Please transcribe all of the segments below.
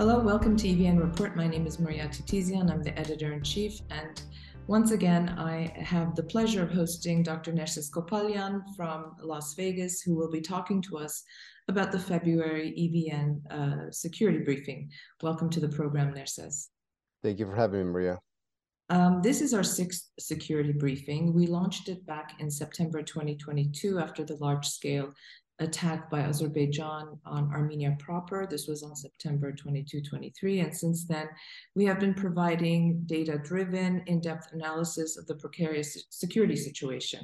Hello, welcome to EVN Report. My name is Maria Titizian. I'm the editor-in-chief, and once again, I have the pleasure of hosting Dr. Nerses Kopalyan from Las Vegas, who will be talking to us about the February EVN security briefing. Welcome to the program, Nerses. Thank you for having me, Maria. This is our sixth security briefing. We launched it back in September 2022 after the large-scale attack by Azerbaijan on Armenia proper. This was on September 22, 23. And since then, we have been providing data-driven, in-depth analysis of the precarious security situation,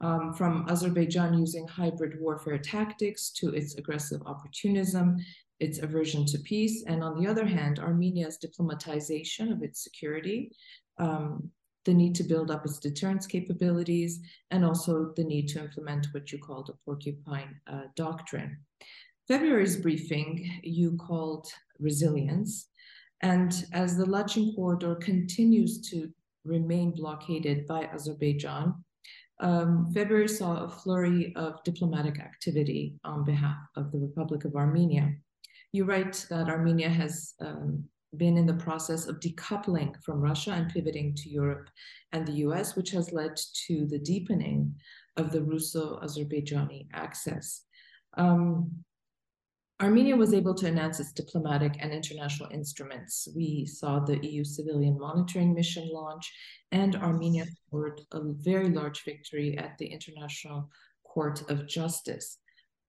from Azerbaijan using hybrid warfare tactics to its aggressive opportunism, its aversion to peace, and on the other hand, Armenia's diplomatization of its security, the need to build up its deterrence capabilities, and also the need to implement what you called a porcupine doctrine. February's briefing you called resilience, and as the Lachin corridor continues to remain blockaded by Azerbaijan, February saw a flurry of diplomatic activity on behalf of the Republic of Armenia. You write that Armenia has been in the process of decoupling from Russia and pivoting to Europe and the US, which has led to the deepening of the Russo-Azerbaijani axis. Armenia was able to enhance its diplomatic and international instruments. We saw the EU civilian monitoring mission launch, and Armenia scored a very large victory at the International Court of Justice.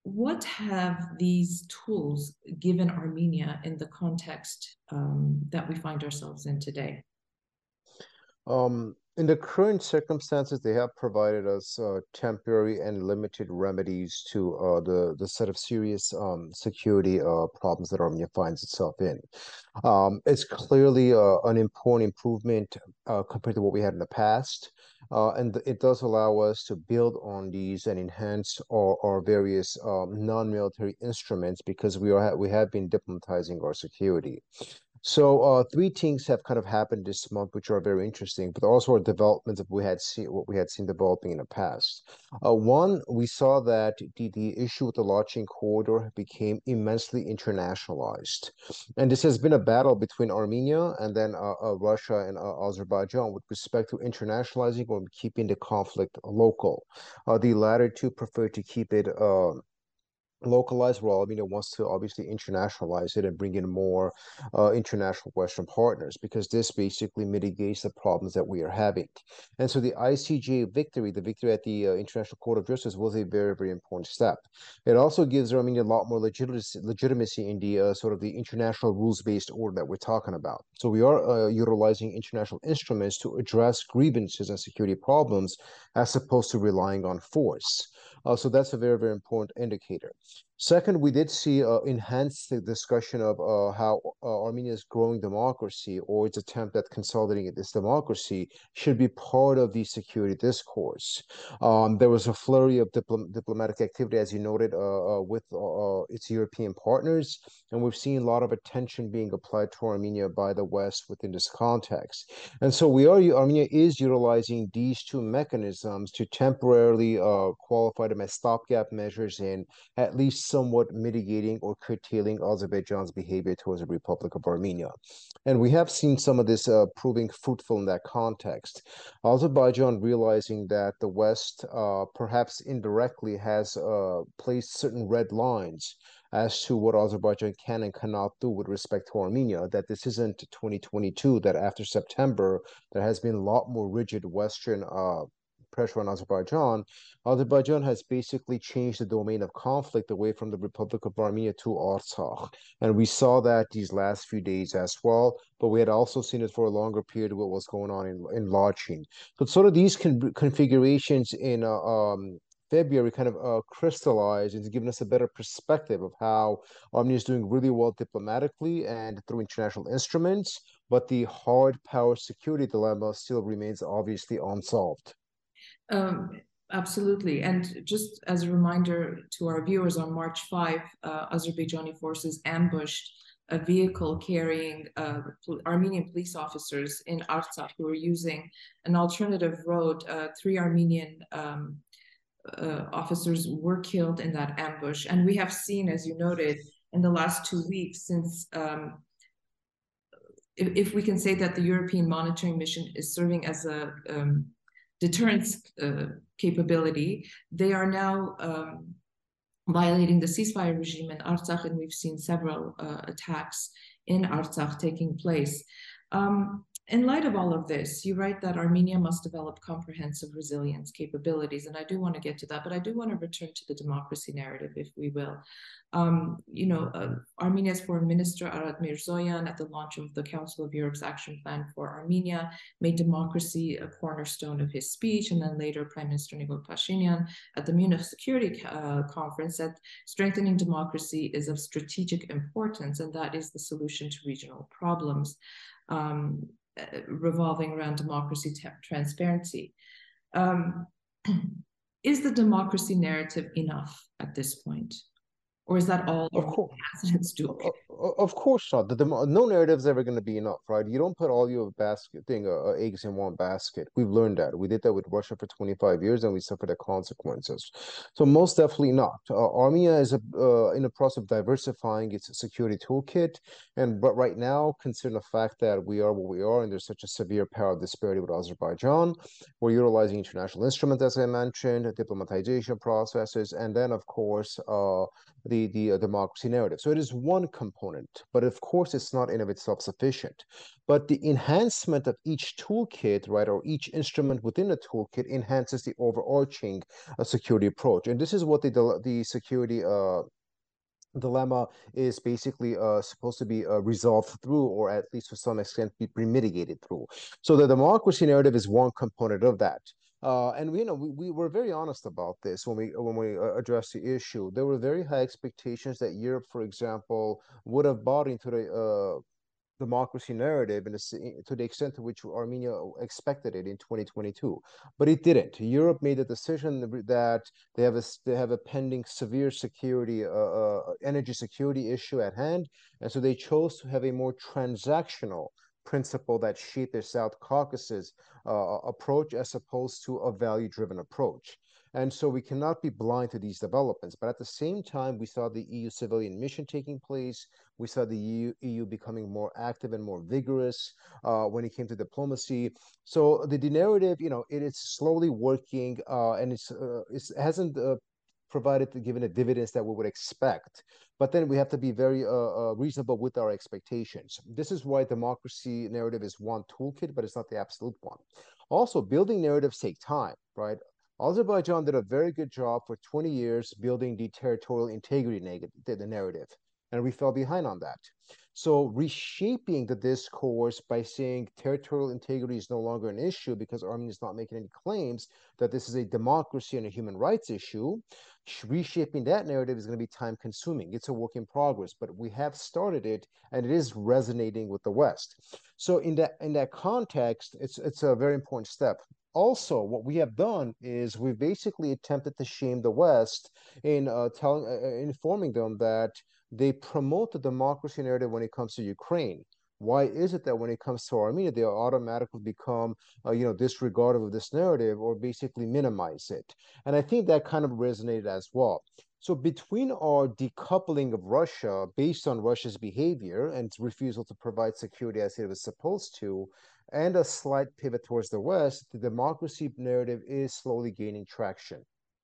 What have these tools given Armenia in the context that we find ourselves in today? In the current circumstances, they have provided us temporary and limited remedies to the set of serious security problems that Armenia finds itself in. It's clearly an important improvement compared to what we had in the past. And it does allow us to build on these and enhance our various non-military instruments, because we have been diplomatizing our security. So three things have kind of happened this month, which are very interesting, but also are developments of what we had seen developing in the past. One, we saw that the issue with the Lachin corridor became immensely internationalized, and this has been a battle between Armenia and then Russia and Azerbaijan with respect to internationalizing or keeping the conflict local. The latter two prefer to keep it localized, while Armenia wants to obviously internationalize it and bring in more international Western partners, because this basically mitigates the problems that we are having. And so the ICJ victory, the victory at the International Court of Justice, was a very, very important step. It also gives Armenia a lot more legitimacy in the sort of the international rules-based order that we're talking about. So we are utilizing international instruments to address grievances and security problems as opposed to relying on force. So that's a very, very important indicator. Second, we did see enhanced discussion of how Armenia's growing democracy, or its attempt at consolidating this democracy, should be part of the security discourse. There was a flurry of diplomatic activity, as you noted, with its European partners, and we've seen a lot of attention being applied to Armenia by the West within this context. And so Armenia is utilizing these two mechanisms to temporarily qualify them as stopgap measures in at least somewhat mitigating or curtailing Azerbaijan's behavior towards the Republic of Armenia. And we have seen some of this proving fruitful in that context. Azerbaijan realizing that the West, perhaps indirectly, has placed certain red lines as to what Azerbaijan can and cannot do with respect to Armenia, that this isn't 2022, that after September, there has been a lot more rigid Western pressure on Azerbaijan. Azerbaijan has basically changed the domain of conflict away from the Republic of Armenia to Artsakh. And we saw that these last few days as well, but we had also seen it for a longer period what was going on in Lachin. But sort of these configurations in February kind of crystallized and given us a better perspective of how Armenia is doing really well diplomatically and through international instruments, but the hard power security dilemma still remains obviously unsolved. Absolutely. And just as a reminder to our viewers, on March 5, Azerbaijani forces ambushed a vehicle carrying Armenian police officers in Artsakh who were using an alternative road. Three Armenian officers were killed in that ambush. And we have seen, as you noted, in the last 2 weeks since if we can say that the European monitoring mission is serving as a deterrence capability, they are now violating the ceasefire regime in Artsakh, and we've seen several attacks in Artsakh taking place. In light of all of this, you write that Armenia must develop comprehensive resilience capabilities, and I do want to get to that, but I do want to return to the democracy narrative, if we will. Armenia's Foreign Minister Ararat Mirzoyan, at the launch of the Council of Europe's Action Plan for Armenia, made democracy a cornerstone of his speech, and then later Prime Minister Nikol Pashinyan at the Munich Security Conference said strengthening democracy is of strategic importance, and that is the solution to regional problems revolving around democracy transparency. Is the democracy narrative enough at this point? Or is that all ambassadors do? Of course not. No narrative is ever going to be enough, right? You don't put all your eggs in one basket. We've learned that. We did that with Russia for 25 years, and we suffered the consequences. So most definitely not. Armenia is in the process of diversifying its security toolkit, but right now, considering the fact that we are what we are, and there's such a severe power disparity with Azerbaijan, we're utilizing international instruments, as I mentioned, diplomatization processes, and then, of course, the democracy narrative. So it is one component, but of course it's not in of itself sufficient. But the enhancement of each toolkit, right, or each instrument within the toolkit enhances the overarching security approach. And this is what the security dilemma is basically supposed to be resolved through, or at least to some extent be mitigated through. So the democracy narrative is one component of that. And we were very honest about this when we addressed the issue. There were very high expectations that Europe, for example, would have bought into the democracy narrative to the extent to which Armenia expected it in 2022, but it didn't. Europe made the decision that they have a pending severe security, energy security issue at hand, and so they chose to have a more transactional principle that shaped their South Caucasus approach as opposed to a value-driven approach. And so we cannot be blind to these developments. But at the same time, we saw the EU civilian mission taking place. We saw the EU becoming more active and more vigorous when it came to diplomacy. So the narrative, it is slowly working, and it hasn't given the dividends that we would expect. But then we have to be very reasonable with our expectations. This is why democracy narrative is one toolkit, but it's not the absolute one. Also, building narratives take time, right? Azerbaijan did a very good job for 20 years building the territorial integrity narrative, and we fell behind on that. So reshaping the discourse by saying territorial integrity is no longer an issue because Armenia is not making any claims that this is a democracy and a human rights issue, reshaping that narrative is going to be time-consuming. It's a work in progress, but we have started it, and it is resonating with the West. So in that context, it's a very important step. Also, what we have done is we've basically attempted to shame the West in informing them that they promote the democracy narrative when it comes to Ukraine. Why is it that when it comes to Armenia, they automatically become, disregardful of this narrative or basically minimize it? And I think that kind of resonated as well. So between our decoupling of Russia based on Russia's behavior and its refusal to provide security as it was supposed to, and a slight pivot towards the West, the democracy narrative is slowly gaining traction.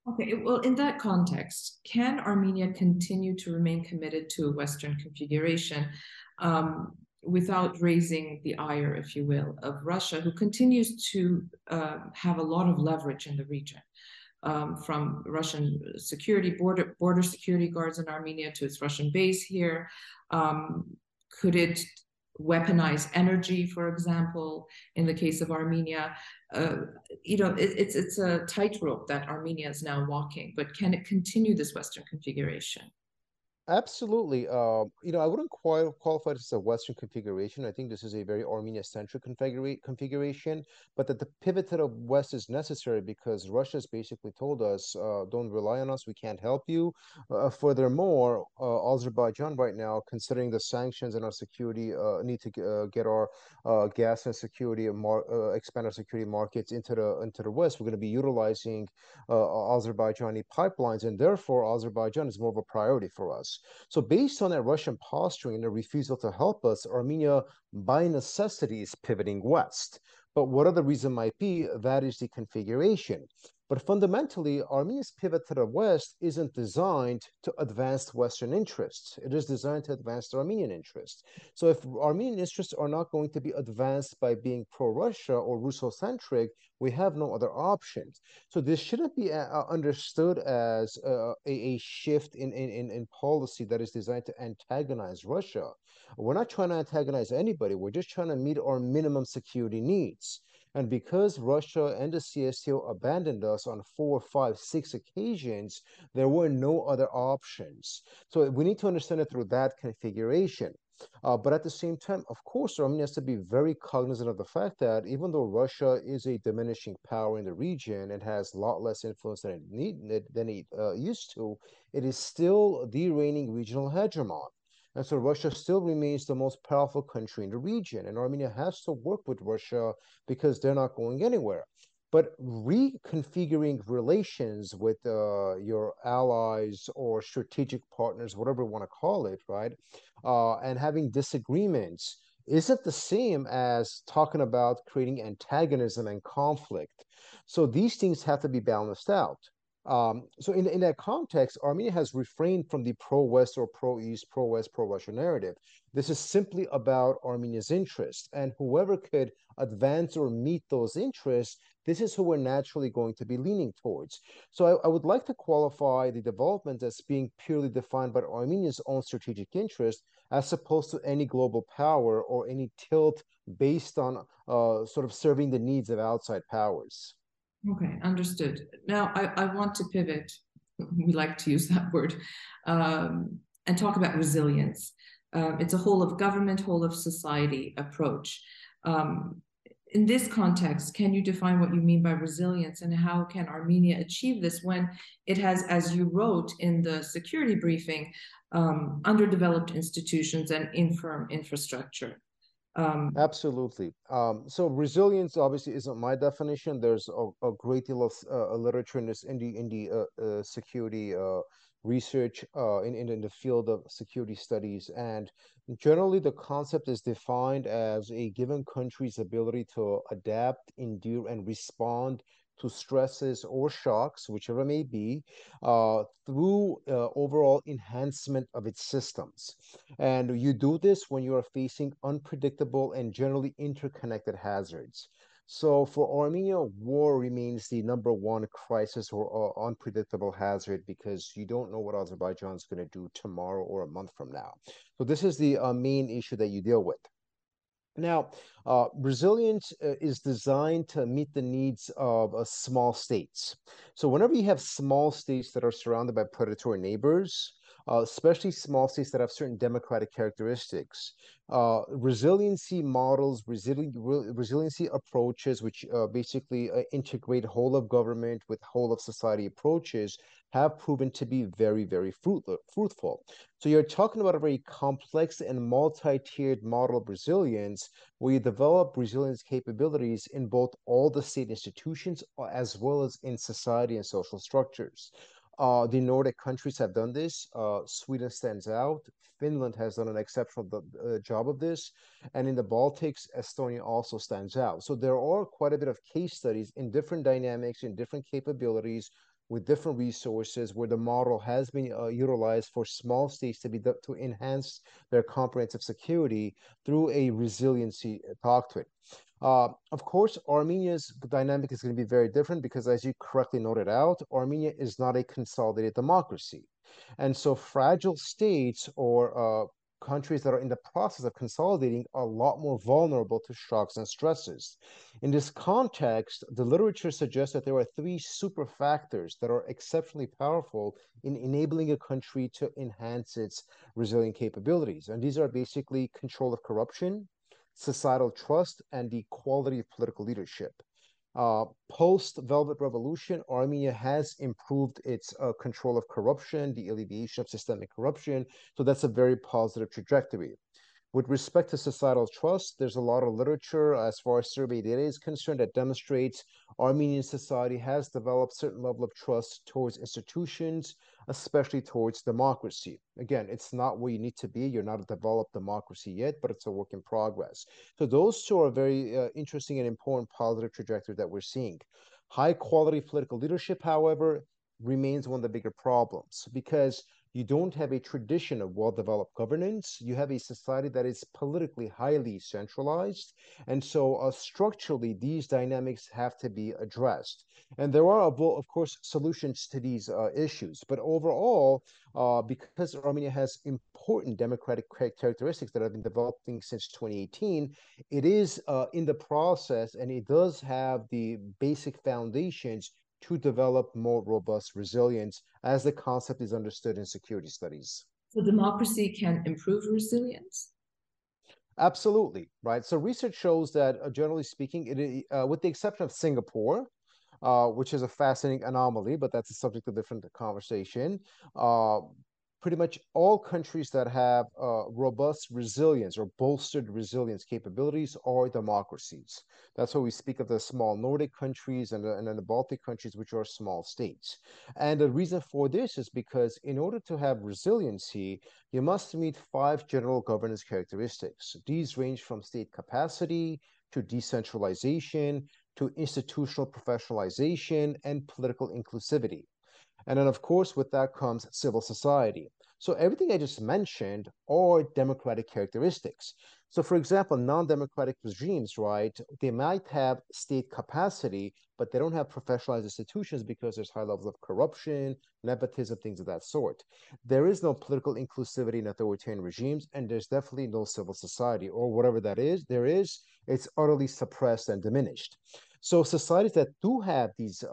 Okay, well, in that context, can Armenia continue to remain committed to a Western configuration without raising the ire, if you will, of Russia, who continues to have a lot of leverage in the region, from Russian security, border security guards in Armenia to its Russian base here? Could it weaponize energy, for example, in the case of Armenia? It's a tightrope that Armenia is now walking, but can it continue this Western configuration? Absolutely. I wouldn't qualify this as a Western configuration. I think this is a very Armenia-centric configuration, but that the pivot to the West is necessary because Russia's basically told us, don't rely on us, we can't help you. Furthermore, Azerbaijan right now, considering the sanctions and our security, need to get our gas and security, expand our security markets into the West, we're going to be utilizing Azerbaijani pipelines, and therefore Azerbaijan is more of a priority for us. us. So based on that Russian posturing and their refusal to help us, Armenia by necessity is pivoting west. But what other reason might be, that is the configuration. But fundamentally, Armenia's pivot to the west isn't designed to advance Western interests. It is designed to advance the Armenian interests. So if Armenian interests are not going to be advanced by being pro-Russia or Russocentric, we have no other options. So this shouldn't be understood as a shift in policy that is designed to antagonize Russia. We're not trying to antagonize anybody. We're just trying to meet our minimum security needs. And because Russia and the CSTO abandoned us on 4, 5, 6 occasions, there were no other options. So we need to understand it through that configuration. But at the same time, of course, Armenia has to be very cognizant of the fact that even though Russia is a diminishing power in the region and has a lot less influence than it used to, it is still the reigning regional hegemon. And so Russia still remains the most powerful country in the region. And Armenia has to work with Russia because they're not going anywhere. But reconfiguring relations with your allies or strategic partners, whatever you want to call it, right, and having disagreements isn't the same as talking about creating antagonism and conflict. So these things have to be balanced out. So in that context, Armenia has refrained from the pro-West or pro-East, pro-West, pro-Russia narrative. This is simply about Armenia's interests. And whoever could advance or meet those interests, this is who we're naturally going to be leaning towards. So I would like to qualify the development as being purely defined by Armenia's own strategic interest as opposed to any global power or any tilt based on sort of serving the needs of outside powers. Okay, understood. Now, I want to pivot, we like to use that word, and talk about resilience. It's a whole of government, whole of society approach. In this context, can you define what you mean by resilience and how can Armenia achieve this when it has, as you wrote in the security briefing, underdeveloped institutions and infirm infrastructure? Absolutely. So resilience obviously isn't my definition. There's a great deal of literature in this in the security research in the field of security studies, and generally the concept is defined as a given country's ability to adapt, endure, and respond to stresses or shocks, whichever may be, through overall enhancement of its systems. And you do this when you are facing unpredictable and generally interconnected hazards. So for Armenia, war remains the #1 crisis or unpredictable hazard because you don't know what Azerbaijan is going to do tomorrow or a month from now. So this is the main issue that you deal with. Now, resilience is designed to meet the needs of small states. So whenever you have small states that are surrounded by predatory neighbors, especially small states that have certain democratic characteristics, resiliency models, resiliency approaches, which basically integrate whole of government with whole of society approaches, have proven to be very, very fruitful. So you're talking about a very complex and multi-tiered model of resilience where you develop resilience capabilities in both all the state institutions as well as in society and social structures. The Nordic countries have done this. Sweden stands out. Finland has done an exceptional job of this. And in the Baltics, Estonia also stands out. So there are quite a bit of case studies in different dynamics, in different capabilities, with different resources, where the model has been utilized for small states to enhance their comprehensive security through a resiliency doctrine. Of course, Armenia's dynamic is going to be very different because, as you correctly noted out, Armenia is not a consolidated democracy. And so fragile states or countries that are in the process of consolidating are a lot more vulnerable to shocks and stresses. In this context, the literature suggests that there are 3 super factors that are exceptionally powerful in enabling a country to enhance its resilient capabilities. And these are basically control of corruption, societal trust, and the quality of political leadership. Post-Velvet Revolution, Armenia has improved its control of corruption, the alleviation of systemic corruption. So that's a very positive trajectory. With respect to societal trust, there's a lot of literature as far as survey data is concerned that demonstrates Armenian society has developed a certain level of trust towards institutions, especially towards democracy. Again, it's not where you need to be. You're not a developed democracy yet, but it's a work in progress. So those two are very interesting and important positive trajectory that we're seeing. High quality political leadership, however, remains one of the bigger problems, because you don't have a tradition of well-developed governance. You have a society that is politically highly centralized. And so structurally, these dynamics have to be addressed. And there are, of course, solutions to these issues. But overall, because Armenia has important democratic characteristics that have been developing since 2018, it is in the process, and it does have the basic foundations to develop more robust resilience as the concept is understood in security studies. So democracy can improve resilience? Absolutely, right? So research shows that generally speaking, with the exception of Singapore, which is a fascinating anomaly, but that's a subject of different conversation, pretty much all countries that have robust resilience or bolstered resilience capabilities are democracies. That's why we speak of the small Nordic countries and then the Baltic countries, which are small states. And the reason for this is because in order to have resiliency, you must meet 5 general governance characteristics. These range from state capacity to decentralization to institutional professionalization and political inclusivity. And then, of course, with that comes civil society. So everything I just mentioned are democratic characteristics. So, for example, non-democratic regimes, right, they might have state capacity, but they don't have professionalized institutions because there's high levels of corruption, nepotism, things of that sort. There is no political inclusivity in authoritarian regimes, and there's definitely no civil society, or whatever that is, there is, it's utterly suppressed and diminished. So societies that do have these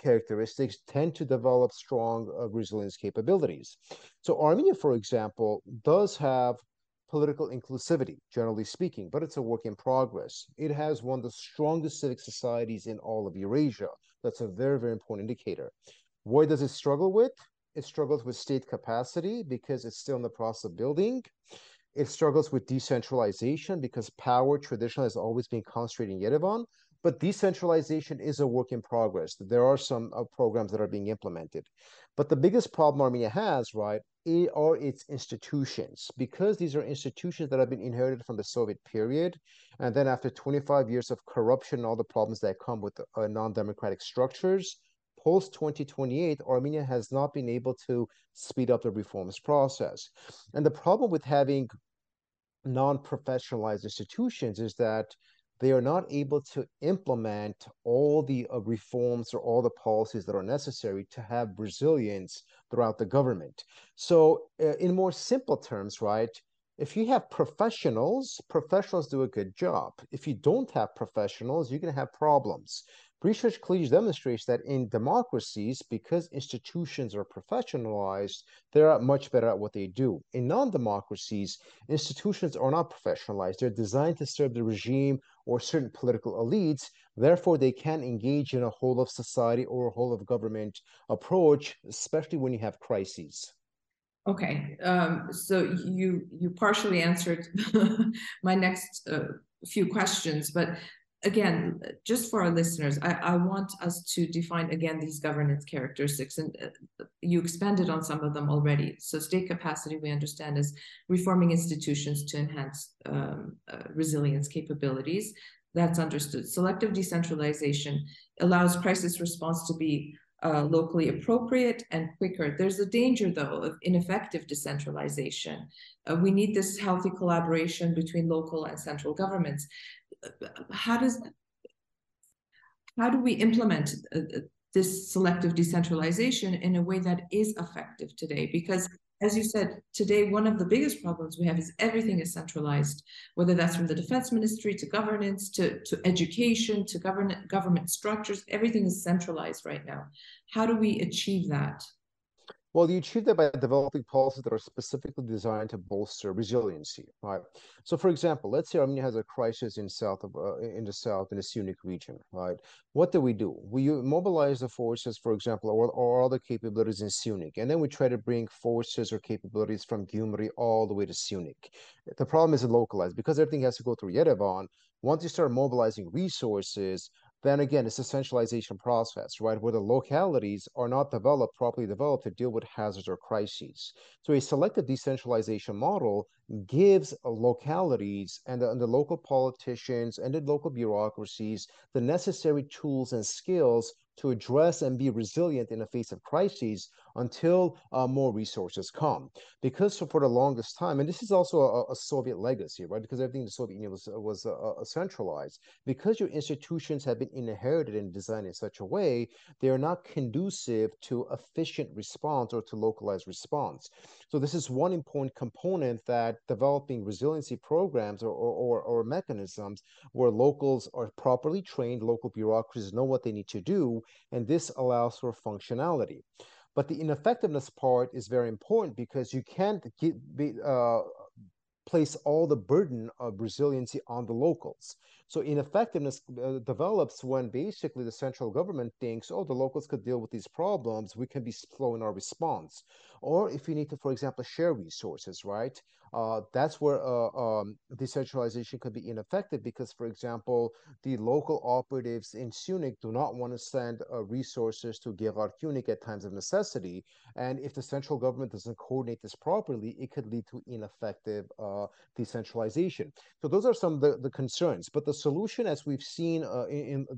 characteristics tend to develop strong resilience capabilities. So Armenia, for example, does have political inclusivity, generally speaking, but it's a work in progress. It has one of the strongest civic societies in all of Eurasia. That's a very, very important indicator. What does it struggle with? It struggles with state capacity because it's still in the process of building. It struggles with decentralization because power traditionally has always been concentrated in Yerevan. But decentralization is a work in progress. There are some programs that are being implemented. But the biggest problem Armenia has, right, are its institutions, because these are institutions that have been inherited from the Soviet period. And then after 25 years of corruption and all the problems that come with non-democratic structures, post-2028, Armenia has not been able to speed up the reforms process. And the problem with having non-professionalized institutions is that they are not able to implement all the reforms or all the policies that are necessary to have resilience throughout the government. So in more simple terms, right, if you have professionals, professionals do a good job. If you don't have professionals, you're going to have problems. Research clearly demonstrates that in democracies, because institutions are professionalized, they're much better at what they do. In non-democracies, institutions are not professionalized. They're designed to serve the regime or certain political elites. Therefore, they can engage in a whole of society or a whole of government approach, especially when you have crises. Okay, so you partially answered my next few questions, but again, just for our listeners, I want us to define again these governance characteristics, and you expanded on some of them already. So state capacity, we understand, is reforming institutions to enhance resilience capabilities. That's understood. Selective decentralization allows crisis response to be locally appropriate and quicker. There's a danger, though, of ineffective decentralization. We need this healthy collaboration between local and central governments. How do we implement this selective decentralization in a way that is effective today? Because, as you said, today, one of the biggest problems we have is everything is centralized, whether that's from the defense ministry to governance, to education, to government structures. Everything is centralized right now. How do we achieve that? Well, you achieve that by developing policies that are specifically designed to bolster resiliency, right? So, for example, let's say Armenia has a crisis in the Syunik region, right? What do? We mobilize the forces, for example, or other capabilities in Syunik, and then we try to bring forces or capabilities from Gyumri all the way to Syunik. The problem is localized because everything has to go through Yerevan. Once you start mobilizing resources, then again, it's a centralization process, right, where the localities are not developed, properly developed to deal with hazards or crises. So a selective decentralization model gives localities and the local politicians and the local bureaucracies the necessary tools and skills to address and be resilient in the face of crises until more resources come. Because for the longest time, and this is also a Soviet legacy, right? Because everything in the Soviet Union was centralized. Because your institutions have been inherited and designed in such a way, they are not conducive to efficient response or to localized response. So this is one important component that developing resiliency programs or mechanisms where locals are properly trained, local bureaucracies know what they need to do, and this allows for functionality. But the ineffectiveness part is very important because you can't place all the burden of resiliency on the locals. So ineffectiveness develops when basically the central government thinks, oh, the locals could deal with these problems, we can be slow in our response. Or if you need to, for example, share resources, right? That's where decentralization could be ineffective because, for example, the local operatives in Syunik do not want to send resources to Gyumri at times of necessity. And if the central government doesn't coordinate this properly, it could lead to ineffective decentralization. So those are some of the concerns. But the solution, as we've seen,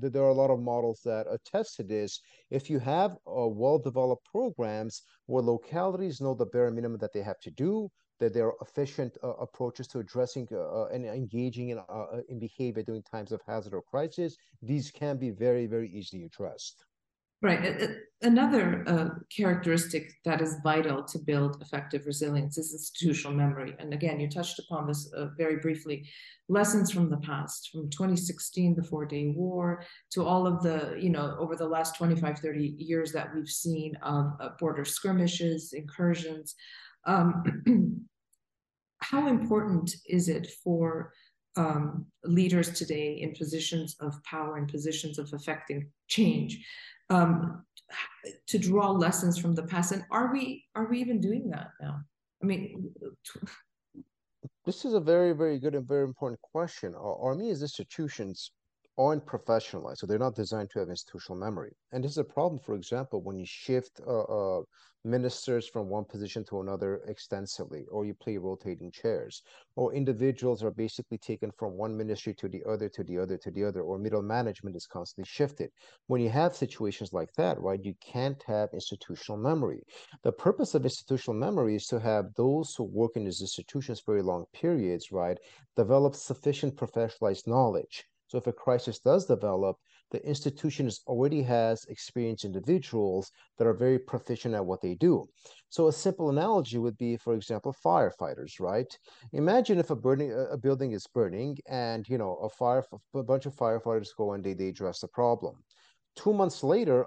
there are a lot of models that attest to this. If you have well-developed programs where localities know the bare minimum that they have to do, that there are efficient approaches to addressing and engaging in behavior during times of hazard or crisis, these can be very, very easily addressed. Right. Another characteristic that is vital to build effective resilience is institutional memory. And again, you touched upon this very briefly. Lessons from the past, from 2016, the four-day war, to all of the, you know, over the last 25, 30 years that we've seen of border skirmishes, incursions. How important is it for leaders today in positions of power and positions of affecting change to draw lessons from the past, and are we even doing that now? I mean, this is a very, very good and very important question. Armenia's institutions aren't professionalized, so they're not designed to have institutional memory, and this is a problem. For example, when you shift ministers from one position to another extensively, or you play rotating chairs, or individuals are basically taken from one ministry to the other, to the other, to the other, or middle management is constantly shifted. When you have situations like that, right, you can't have institutional memory. The purpose of institutional memory is to have those who work in these institutions for very long periods, right, develop sufficient professionalized knowledge. So if a crisis does develop, the institution already has experienced individuals that are very proficient at what they do. So a simple analogy would be, for example, firefighters, right? Imagine if a building is burning and, you know, a bunch of firefighters go and they address the problem. 2 months later,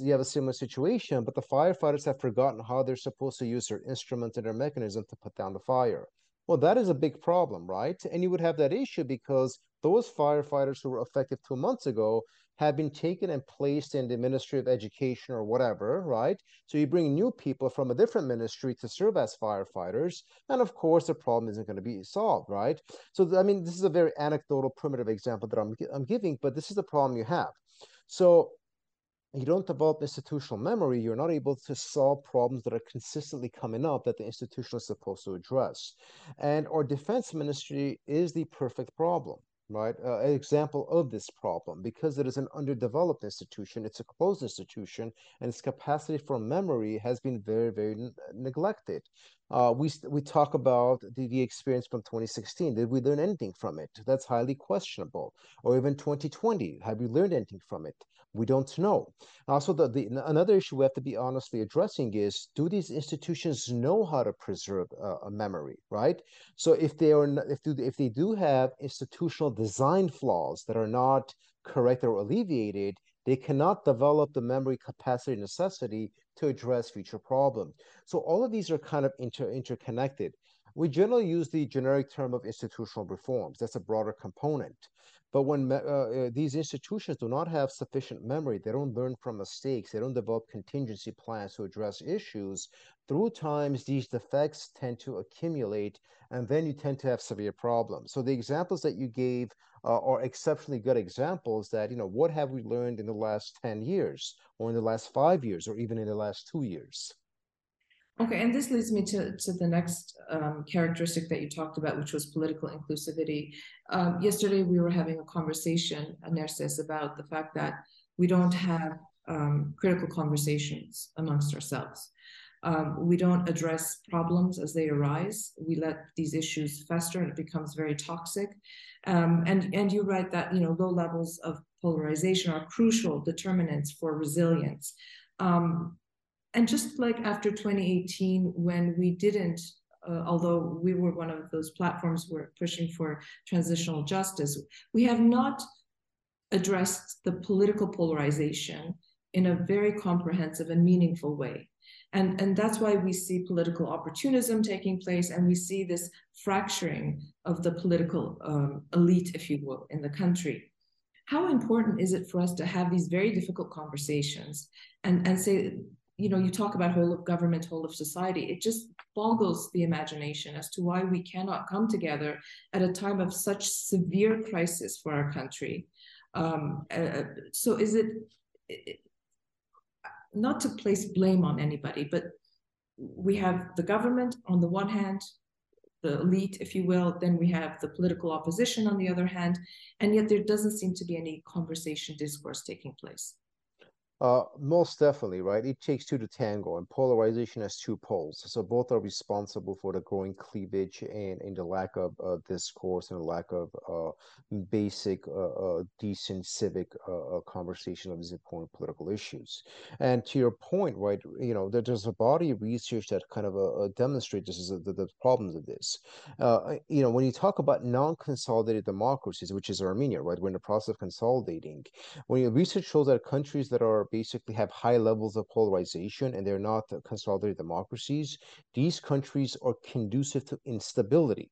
you have a similar situation, but the firefighters have forgotten how they're supposed to use their instruments and their mechanism to put down the fire. Well, that is a big problem, right? And you would have that issue because those firefighters who were effective 2 months ago have been taken and placed in the Ministry of Education or whatever, right? So you bring new people from a different ministry to serve as firefighters, and of course, the problem isn't going to be solved, right? So, I mean, this is a very anecdotal, primitive example that I'm giving, but this is the problem you have. So you don't develop institutional memory, you're not able to solve problems that are consistently coming up that the institution is supposed to address. And our defense ministry is the perfect problem, right? An example of this problem, because it is an underdeveloped institution, it's a closed institution, and its capacity for memory has been very, very neglected. We talk about the experience from 2016. Did we learn anything from it? That's highly questionable. Or even 2020, have we learned anything from it? We don't know. Also, another issue we have to be honestly addressing is, do these institutions know how to preserve a memory, right? So if they do have institutional design flaws that are not correct or alleviated, they cannot develop the memory capacity necessary to address future problems. So all of these are kind of interconnected. We generally use the generic term of institutional reforms. That's a broader component. But when these institutions do not have sufficient memory, they don't learn from mistakes, they don't develop contingency plans to address issues, through times these defects tend to accumulate, and then you tend to have severe problems. So the examples that you gave are exceptionally good examples that, you know, what have we learned in the last 10 years, or in the last 5 years, or even in the last 2 years? Okay, and this leads me to the next characteristic that you talked about, which was political inclusivity. Yesterday, we were having a conversation, Nerses, about the fact that we don't have critical conversations amongst ourselves. We don't address problems as they arise. We let these issues fester, and it becomes very toxic. And you write that, you know, low levels of polarization are crucial determinants for resilience. And just like after 2018, when we didn't, although we were one of those platforms who were pushing for transitional justice, we have not addressed the political polarization in a very comprehensive and meaningful way. And that's why we see political opportunism taking place, and we see this fracturing of the political elite, if you will, in the country. How important is it for us to have these very difficult conversations and say, you know, you talk about whole of government, whole of society. It just boggles the imagination as to why we cannot come together at a time of such severe crisis for our country. So is it, not to place blame on anybody, but we have the government on the one hand, the elite, if you will, then we have the political opposition on the other hand, and yet there doesn't seem to be any conversation, discourse taking place. Most definitely, right? It takes two to tango, and polarization has two poles. So both are responsible for the growing cleavage and the lack of discourse and the lack of basic, decent civic conversation of these important political issues. And to your point, right, you know, there's a body of research that kind of demonstrates this is the problems of this. You know, when you talk about non-consolidated democracies, which is Armenia, right, we're in the process of consolidating. When your research shows that countries that are basically have high levels of polarization and they're not consolidated democracies, these countries are conducive to instability.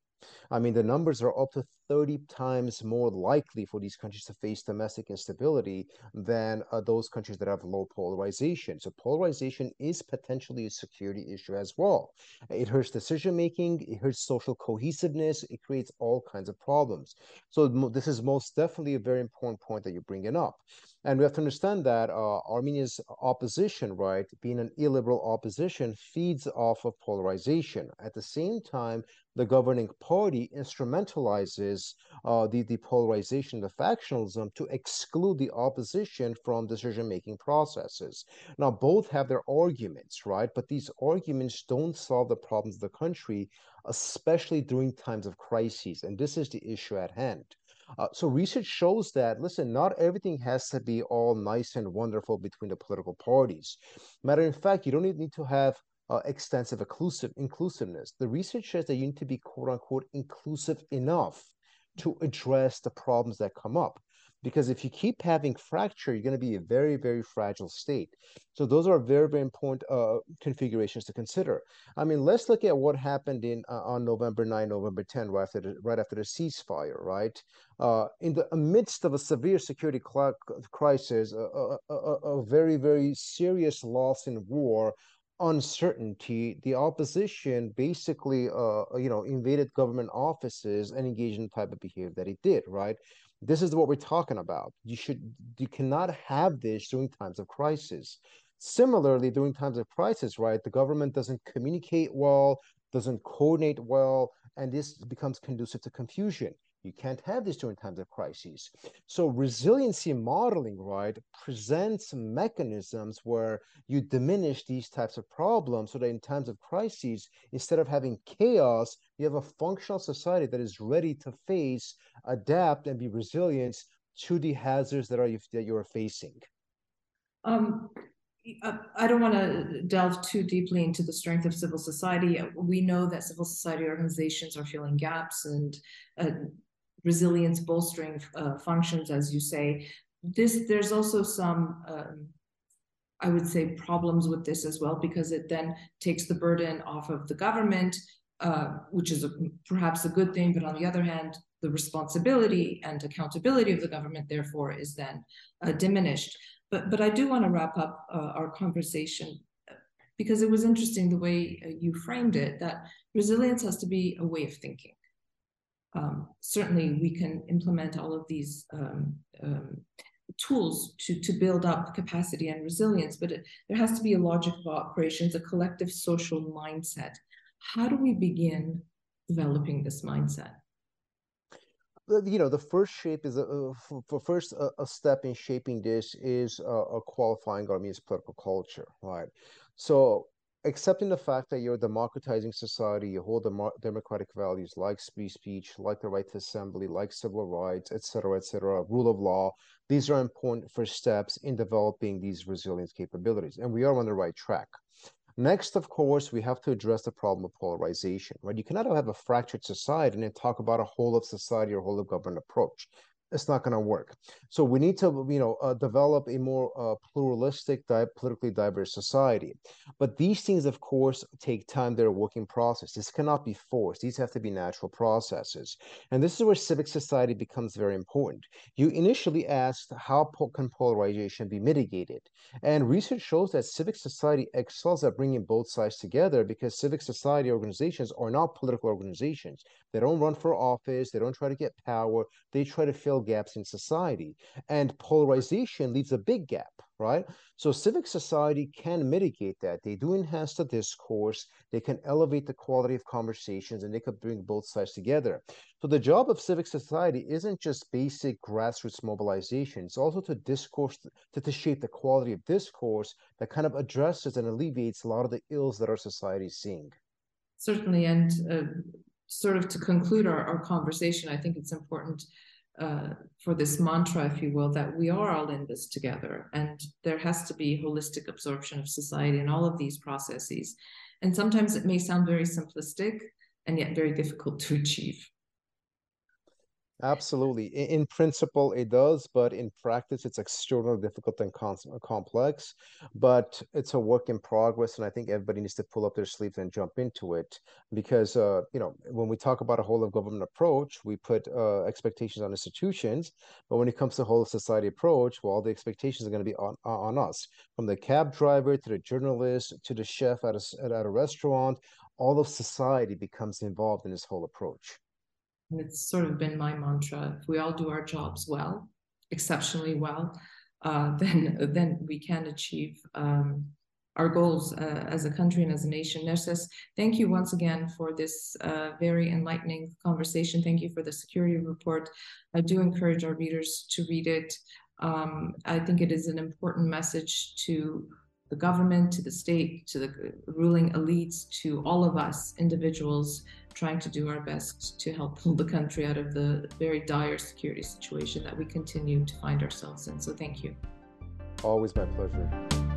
I mean, the numbers are up to 30 times more likely for these countries to face domestic instability than those countries that have low polarization. So polarization is potentially a security issue as well. It hurts decision-making, it hurts social cohesiveness, it creates all kinds of problems. So this is most definitely a very important point that you're bringing up. And we have to understand that Armenia's opposition, right, being an illiberal opposition, feeds off of polarization. At the same time, the governing party instrumentalizes the polarization, the factionalism, to exclude the opposition from decision-making processes. Now, both have their arguments, right? But these arguments don't solve the problems of the country, especially during times of crises. And this is the issue at hand. So research shows that, listen, not everything has to be all nice and wonderful between the political parties. Matter of fact, you don't need to have extensive inclusiveness. The research says that you need to be, quote unquote, inclusive enough to address the problems that come up. Because if you keep having fracture, you're going to be a very, very fragile state. So those are very, very important configurations to consider. I mean, let's look at what happened in on November 9, November 10, right after the ceasefire, right? In the midst of a severe security crisis, a very, very serious loss in war, uncertainty, the opposition basically, you know, invaded government offices and engaged in the type of behavior that it did, right? This is what we're talking about. You cannot have this during times of crisis. Similarly, during times of crisis, right, the government doesn't communicate well, doesn't coordinate well, and this becomes conducive to confusion. You can't have this during times of crises. So resiliency modeling, right, presents mechanisms where you diminish these types of problems so that in times of crises, instead of having chaos, you have a functional society that is ready to face, adapt, and be resilient to the hazards that you are facing. I don't want to delve too deeply into the strength of civil society. We know that civil society organizations are filling gaps and resilience bolstering functions, as you say. There's also some, I would say, problems with this as well, because it then takes the burden off of the government which is perhaps a good thing, but on the other hand, the responsibility and accountability of the government, therefore, is then diminished. But I do want to wrap up our conversation, because it was interesting the way you framed it, that resilience has to be a way of thinking. Certainly, we can implement all of these tools to build up capacity and resilience, but there has to be a logic of operations, a collective social mindset. How do we begin developing this mindset? You know, the first shape is a step in shaping this is qualifying Armenia's political culture, right? So, accepting the fact that you're democratizing society, you hold democratic values like free speech, like the right to assembly, like civil rights, et cetera, rule of law. These are important first steps in developing these resilience capabilities, and we are on the right track. Next, of course, we have to address the problem of polarization, right? You cannot have a fractured society and then talk about a whole of society or whole of government approach. It's not going to work. So we need to, you know, develop a more pluralistic, politically diverse society. But these things, of course, take time. They're a working process. This cannot be forced. These have to be natural processes. And this is where civic society becomes very important. You initially asked how can polarization be mitigated? And research shows that civic society excels at bringing both sides together, because civic society organizations are not political organizations. They don't run for office. They don't try to get power. They try to fill gaps in society, and polarization leaves a big gap, right? So civic society can mitigate that. They do enhance the discourse, they can elevate the quality of conversations, and they can bring both sides together. So the job of civic society isn't just basic grassroots mobilization, it's also to discourse, to shape the quality of discourse that kind of addresses and alleviates a lot of the ills that our society is seeing. Certainly, and sort of to conclude our conversation, I think it's important for this mantra, if you will, that we are all in this together, and there has to be holistic absorption of society in all of these processes. And sometimes it may sound very simplistic and yet very difficult to achieve. Absolutely. In principle, it does, but in practice, it's extraordinarily difficult and complex, but it's a work in progress, and I think everybody needs to pull up their sleeves and jump into it, because, you know, when we talk about a whole-of-government approach, we put expectations on institutions, but when it comes to whole-of-society approach, well, all the expectations are going to be on us, from the cab driver to the journalist to the chef at a restaurant. All of society becomes involved in this whole approach. And it's sort of been my mantra. If we all do our jobs well, exceptionally well, then we can achieve our goals as a country and as a nation. Nerses, thank you once again for this very enlightening conversation. Thank you for the security report. I do encourage our readers to read it. I think it is an important message to the government, to the state, to the ruling elites, to all of us individuals trying to do our best to help pull the country out of the very dire security situation that we continue to find ourselves in. So thank you. Always my pleasure.